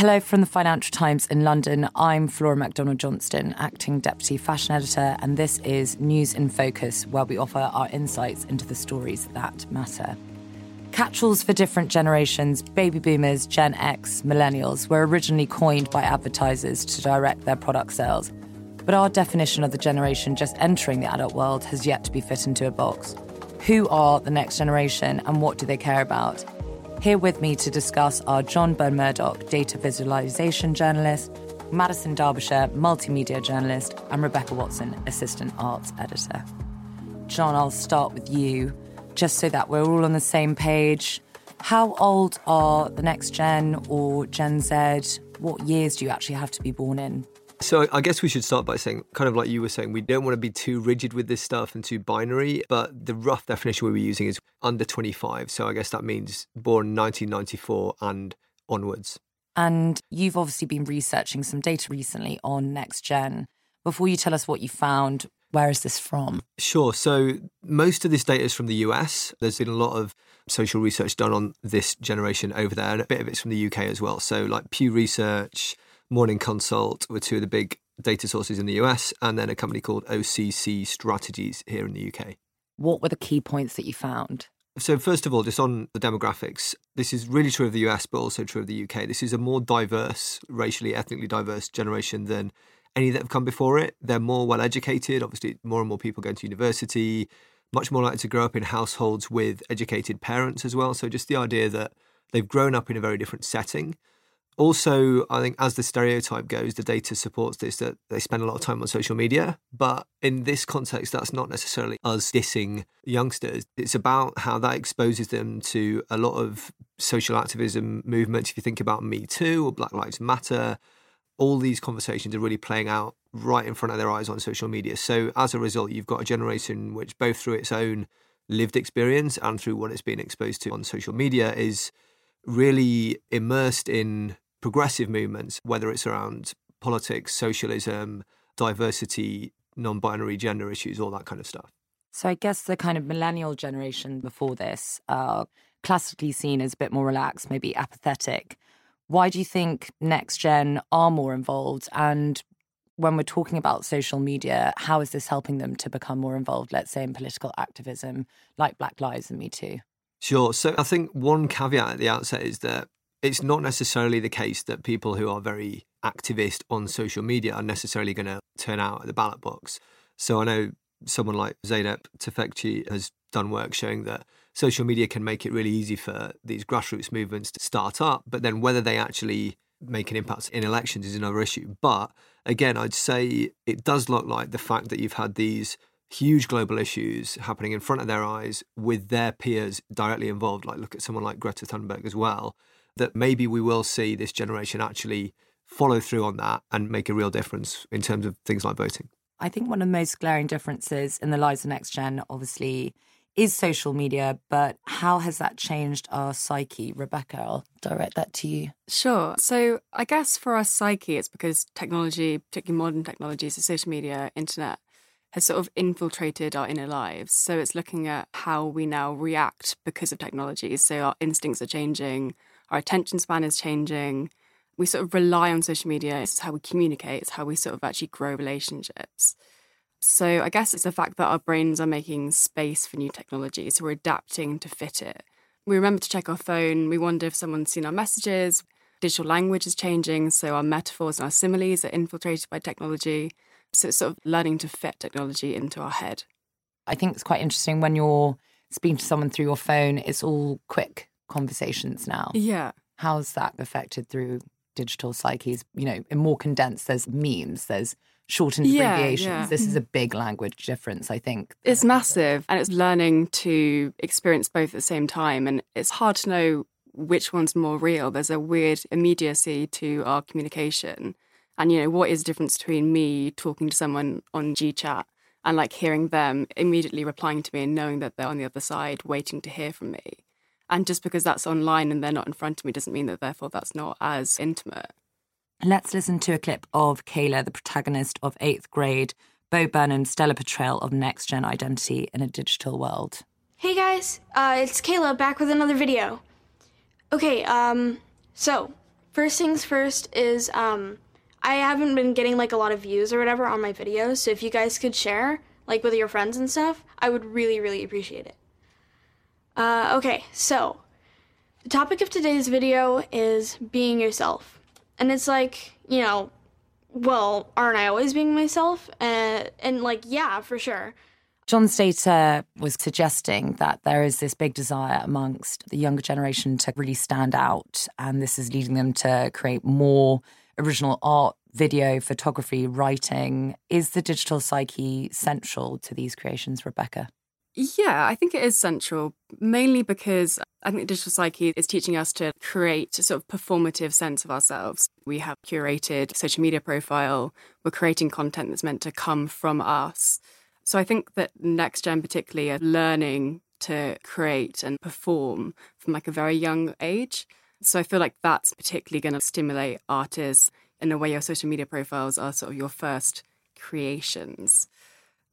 Hello from the Financial Times in London. I'm Flora MacDonald Johnston, Acting Deputy Fashion Editor, and this is News in Focus, where we offer our insights into the stories that matter. Catch-alls for different generations, baby boomers, Gen X, millennials, were originally coined by advertisers to direct their product sales. But our definition of the generation just entering the adult world has yet to be fit into a box. Who are the next generation and what do they care about? Here with me to discuss are John Burn-Murdoch, data visualization journalist, Madison Derbyshire, multimedia journalist, and Rebecca Watson, assistant arts editor. John, I'll start with you, just so that we're all on the same page. How old are the next gen or Gen Z? What years do you actually have to be born in? So I guess we should start by saying, kind of like you were saying, we don't want to be too rigid with this stuff and too binary, but the rough definition we were using is under 25. So I guess that means born 1994 and onwards. And you've obviously been researching some data recently on next gen. Before you tell us what you found, where is this from? Sure. So most of this data is from the US. There's been a lot of social research done on this generation over there, and a bit of it's from the UK as well. So like Pew Research, Morning Consult were two of the big data sources in the US, and then a company called OCC Strategies here in the UK. What were the key points that you found? So first of all, just on the demographics, this is really true of the US, but also true of the UK. This is a more diverse, racially, ethnically diverse generation than any that have come before it. They're more well-educated. Obviously, more and more people go to university, much more likely to grow up in households with educated parents as well. So just the idea that they've grown up in a very different setting. Also, I think as the stereotype goes, the data supports this, that they spend a lot of time on social media. But in this context, that's not necessarily us dissing youngsters. It's about how that exposes them to a lot of social activism movements. If you think about Me Too or Black Lives Matter, all these conversations are really playing out right in front of their eyes on social media. So as a result, you've got a generation which both through its own lived experience and through what it's been exposed to on social media is really immersed in progressive movements, whether it's around politics, socialism, diversity, non-binary gender issues, all that kind of stuff. So I guess the kind of millennial generation before this are classically seen as a bit more relaxed, maybe apathetic. Why do you think next gen are more involved? And when we're talking about social media, how is this helping them to become more involved, let's say in political activism, like Black Lives and Me Too? Sure. So I think one caveat at the outset is that it's not necessarily the case that people who are very activist on social media are necessarily going to turn out at the ballot box. So I know someone like Zeynep Tufekci has done work showing that social media can make it really easy for these grassroots movements to start up, but then whether they actually make an impact in elections is another issue. But again, I'd say it does look like the fact that you've had these huge global issues happening in front of their eyes with their peers directly involved, like look at someone like Greta Thunberg as well, that maybe we will see this generation actually follow through on that and make a real difference in terms of things like voting. I think one of the most glaring differences in the lives of next gen, obviously, is social media, but how has that changed our psyche? Rebecca, I'll direct that to you. Sure. So I guess for our psyche, it's because technology, particularly modern technologies, so social media, internet, has sort of infiltrated our inner lives. So it's looking at how we now react because of technology. So our instincts are changing, our attention span is changing. We sort of rely on social media. It's how we communicate. It's how we sort of actually grow relationships. So I guess it's the fact that our brains are making space for new technology. So we're adapting to fit it. We remember to check our phone. We wonder if someone's seen our messages. Digital language is changing. So our metaphors and our similes are infiltrated by technology. So it's sort of learning to fit technology into our head. I think it's quite interesting when you're speaking to someone through your phone, it's all quick conversations now. Yeah. How's that affected through digital psyches? You know, in more condensed, there's memes, there's shortened abbreviations. Yeah. This is a big language difference, I think. It's massive. And it's learning to experience both at the same time. And it's hard to know which one's more real. There's a weird immediacy to our communication. And, you know, what is the difference between me talking to someone on GChat and like hearing them immediately replying to me and knowing that they're on the other side waiting to hear from me? And just because that's online and they're not in front of me doesn't mean that therefore that's not as intimate. Let's listen to a clip of Kayla, the protagonist of Eighth Grade, Bo Burnham's stellar portrayal of next-gen identity in a digital world. Hey guys, it's Kayla back with another video. Okay, so First things first is I haven't been getting like a lot of views or whatever on my videos, so if you guys could share like with your friends and stuff, I would really, really appreciate it. Okay, so the topic of today's video is being yourself. And it's like, you know, well, aren't I always being myself? And like, yeah, for sure. John Stater was suggesting that there is this big desire amongst the younger generation to really stand out. And this is leading them to create more original art, video, photography, writing. Is the digital psyche central to these creations, Rebecca? Yeah, I think it is central, mainly because I think digital psyche is teaching us to create a sort of performative sense of ourselves. We have curated social media profile. We're creating content that's meant to come from us. So I think that next gen particularly are learning to create and perform from like a very young age. So I feel like that's particularly going to stimulate artists in a way. Your social media profiles are sort of your first creations.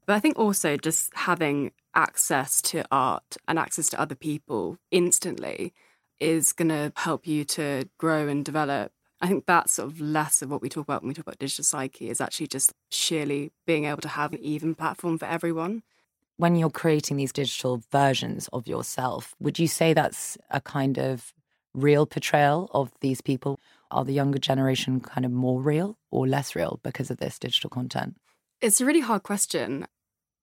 But I think also just having access to art and access to other people instantly is going to help you to grow and develop. I think that's sort of less of what we talk about when we talk about digital psyche, is actually just sheerly being able to have an even platform for everyone. When you're creating these digital versions of yourself, would you say that's a kind of real portrayal of these people? Are the younger generation kind of more real or less real because of this digital content? It's a really hard question.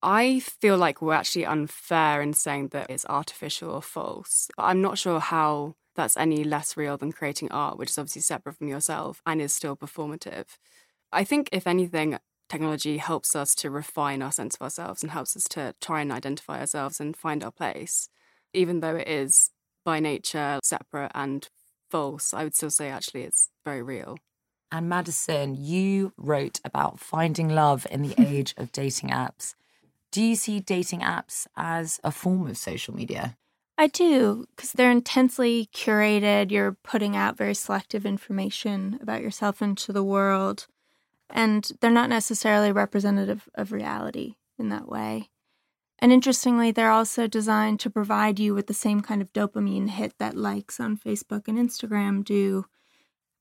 I feel like we're actually unfair in saying that it's artificial or false. I'm not sure how that's any less real than creating art, which is obviously separate from yourself and is still performative. I think, if anything, technology helps us to refine our sense of ourselves and helps us to try and identify ourselves and find our place. Even though it is by nature separate and false, I would still say actually it's very real. And Madison, you wrote about finding love in the age of dating apps. Do you see dating apps as a form of social media? I do, because they're intensely curated. You're putting out very selective information about yourself into the world, and they're not necessarily representative of reality in that way. And interestingly, they're also designed to provide you with the same kind of dopamine hit that likes on Facebook and Instagram do.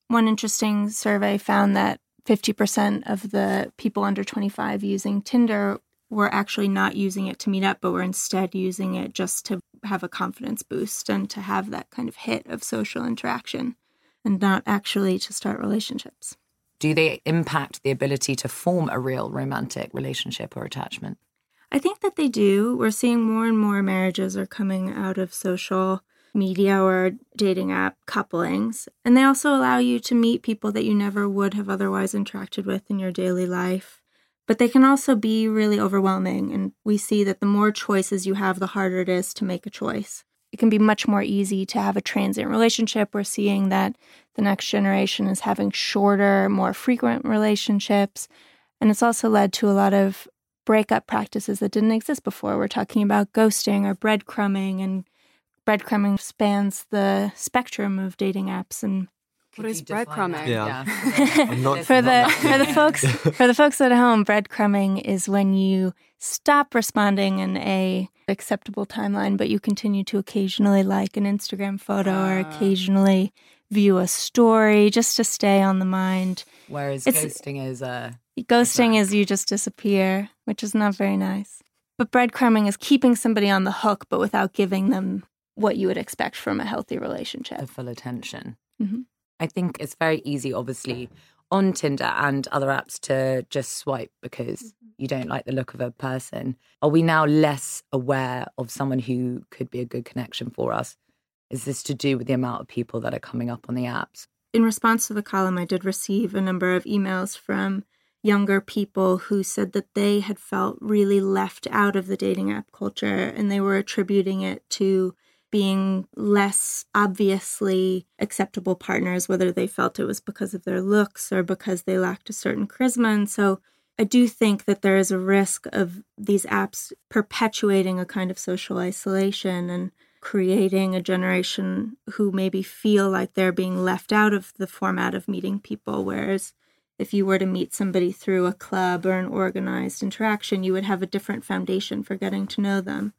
One interesting survey found that 50% of the people under 25 using Tinder were actually not using it to meet up, but were instead using it just to have a confidence boost and to have that kind of hit of social interaction and not actually to start relationships. Do they impact the ability to form a real romantic relationship or attachment? I think that they do. We're seeing more and more marriages are coming out of social media or dating app couplings. And they also allow you to meet people that you never would have otherwise interacted with in your daily life. But they can also be really overwhelming, and we see that the more choices you have, the harder it is to make a choice. It can be much more easy to have a transient relationship. We're seeing that the next generation is having shorter, more frequent relationships, and it's also led to a lot of breakup practices that didn't exist before. We're talking about ghosting or breadcrumbing, and breadcrumbing spans the spectrum of dating apps. And what is breadcrumbing? Yeah. For the folks at home, breadcrumbing is when you stop responding in a acceptable timeline, but you continue to occasionally like an Instagram photo or occasionally view a story just to stay on the mind. Whereas ghosting is you just disappear, which is not very nice. But breadcrumbing is keeping somebody on the hook, but without giving them what you would expect from a healthy relationship. The full attention. Mm-hmm. I think it's very easy, obviously, on Tinder and other apps to just swipe because you don't like the look of a person. Are we now less aware of someone who could be a good connection for us? Is this to do with the amount of people that are coming up on the apps? In response to the column, I did receive a number of emails from younger people who said that they had felt really left out of the dating app culture, and they were attributing it to being less obviously acceptable partners, whether they felt it was because of their looks or because they lacked a certain charisma. And so I do think that there is a risk of these apps perpetuating a kind of social isolation and creating a generation who maybe feel like they're being left out of the format of meeting people. Whereas if you were to meet somebody through a club or an organized interaction, you would have a different foundation for getting to know them.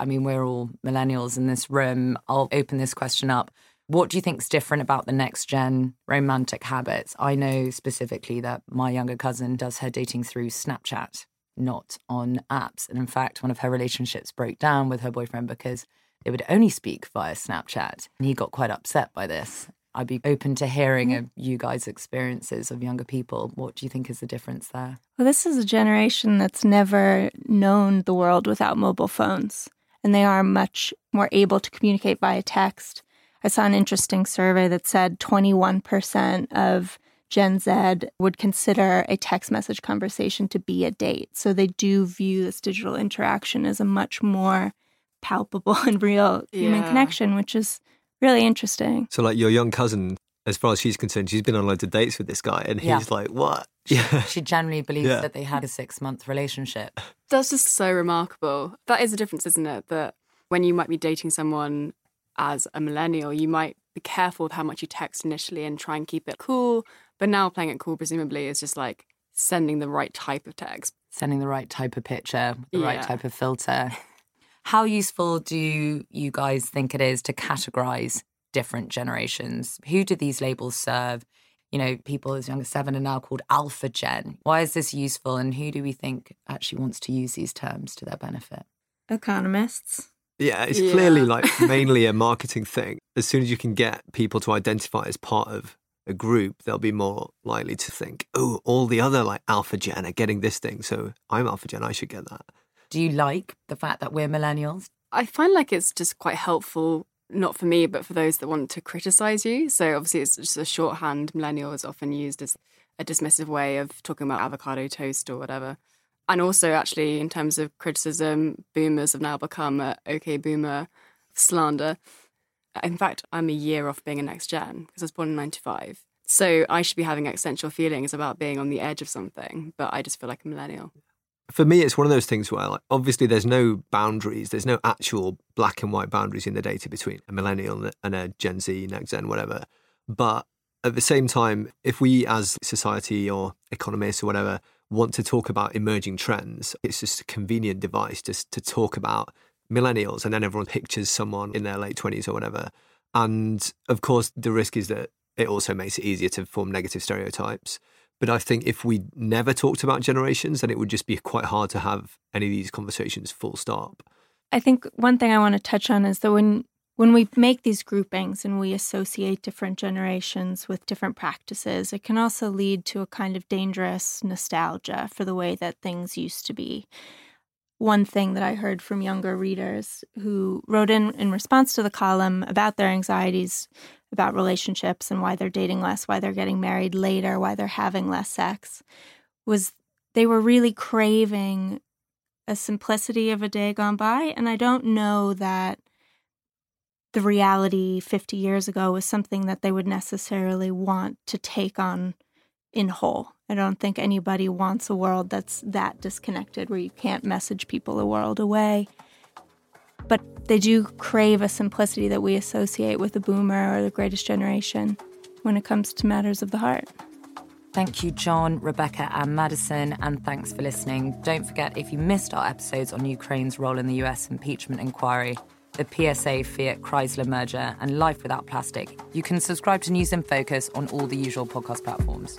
I mean, we're all millennials in this room. I'll open this question up. What do you think's different about the next gen romantic habits? I know specifically that my younger cousin does her dating through Snapchat, not on apps. And in fact, one of her relationships broke down with her boyfriend because they would only speak via Snapchat. And he got quite upset by this. I'd be open to hearing of you guys' experiences of younger people. What do you think is the difference there? Well, this is a generation that's never known the world without mobile phones. And they are much more able to communicate via text. I saw an interesting survey that said 21% of Gen Z would consider a text message conversation to be a date. So they do view this digital interaction as a much more palpable and real human connection, which is really interesting. So like your young cousin, as far as she's concerned, she's been on loads of dates with this guy and he's like, what? She generally believes that they had a 6-month relationship. That's just so remarkable. That is a difference, isn't it? That when you might be dating someone as a millennial, you might be careful with how much you text initially and try and keep it cool. But now playing it cool, presumably, is just like sending the right type of text. Sending the right type of picture, the right type of filter. How useful do you guys think it is to categorize different generations? Who do these labels serve? You know, people as young as 7 are now called Alpha Gen. Why is this useful? And who do we think actually wants to use these terms to their benefit? Economists. Yeah, it's clearly like mainly a marketing thing. As soon as you can get people to identify as part of a group, they'll be more likely to think, oh, all the other like Alpha Gen are getting this thing, so I'm Alpha Gen, I should get that. Do you like the fact that we're millennials? I find like it's just quite helpful, not for me, but for those that want to criticise you. So obviously it's just a shorthand. Millennial is often used as a dismissive way of talking about avocado toast or whatever. And also, actually, in terms of criticism, boomers have now become a OK boomer slander. In fact, I'm a year off being a next gen because I was born in 95. So I should be having existential feelings about being on the edge of something, but I just feel like a millennial. For me, it's one of those things where, like, obviously, there's no boundaries. There's no actual black and white boundaries in the data between a millennial and a Gen Z, next gen, whatever. But at the same time, if we as society or economists or whatever want to talk about emerging trends, it's just a convenient device just to talk about millennials, and then everyone pictures someone in their late 20s or whatever. And of course, the risk is that it also makes it easier to form negative stereotypes. But I think if we never talked about generations, then it would just be quite hard to have any of these conversations full stop. I think one thing I want to touch on is that when we make these groupings and we associate different generations with different practices, it can also lead to a kind of dangerous nostalgia for the way that things used to be. One thing that I heard from younger readers who wrote in response to the column about their anxieties about relationships and why they're dating less, why they're getting married later, why they're having less sex, was they were really craving a simplicity of a day gone by. And I don't know that the reality 50 years ago was something that they would necessarily want to take on in whole. I don't think anybody wants a world that's that disconnected where you can't message people a world away. But they do crave a simplicity that we associate with the boomer or the greatest generation when it comes to matters of the heart. Thank you, John, Rebecca and Madison, and thanks for listening. Don't forget, if you missed our episodes on Ukraine's role in the US impeachment inquiry, the PSA Fiat Chrysler merger, and life without plastic, you can subscribe to News in Focus on all the usual podcast platforms.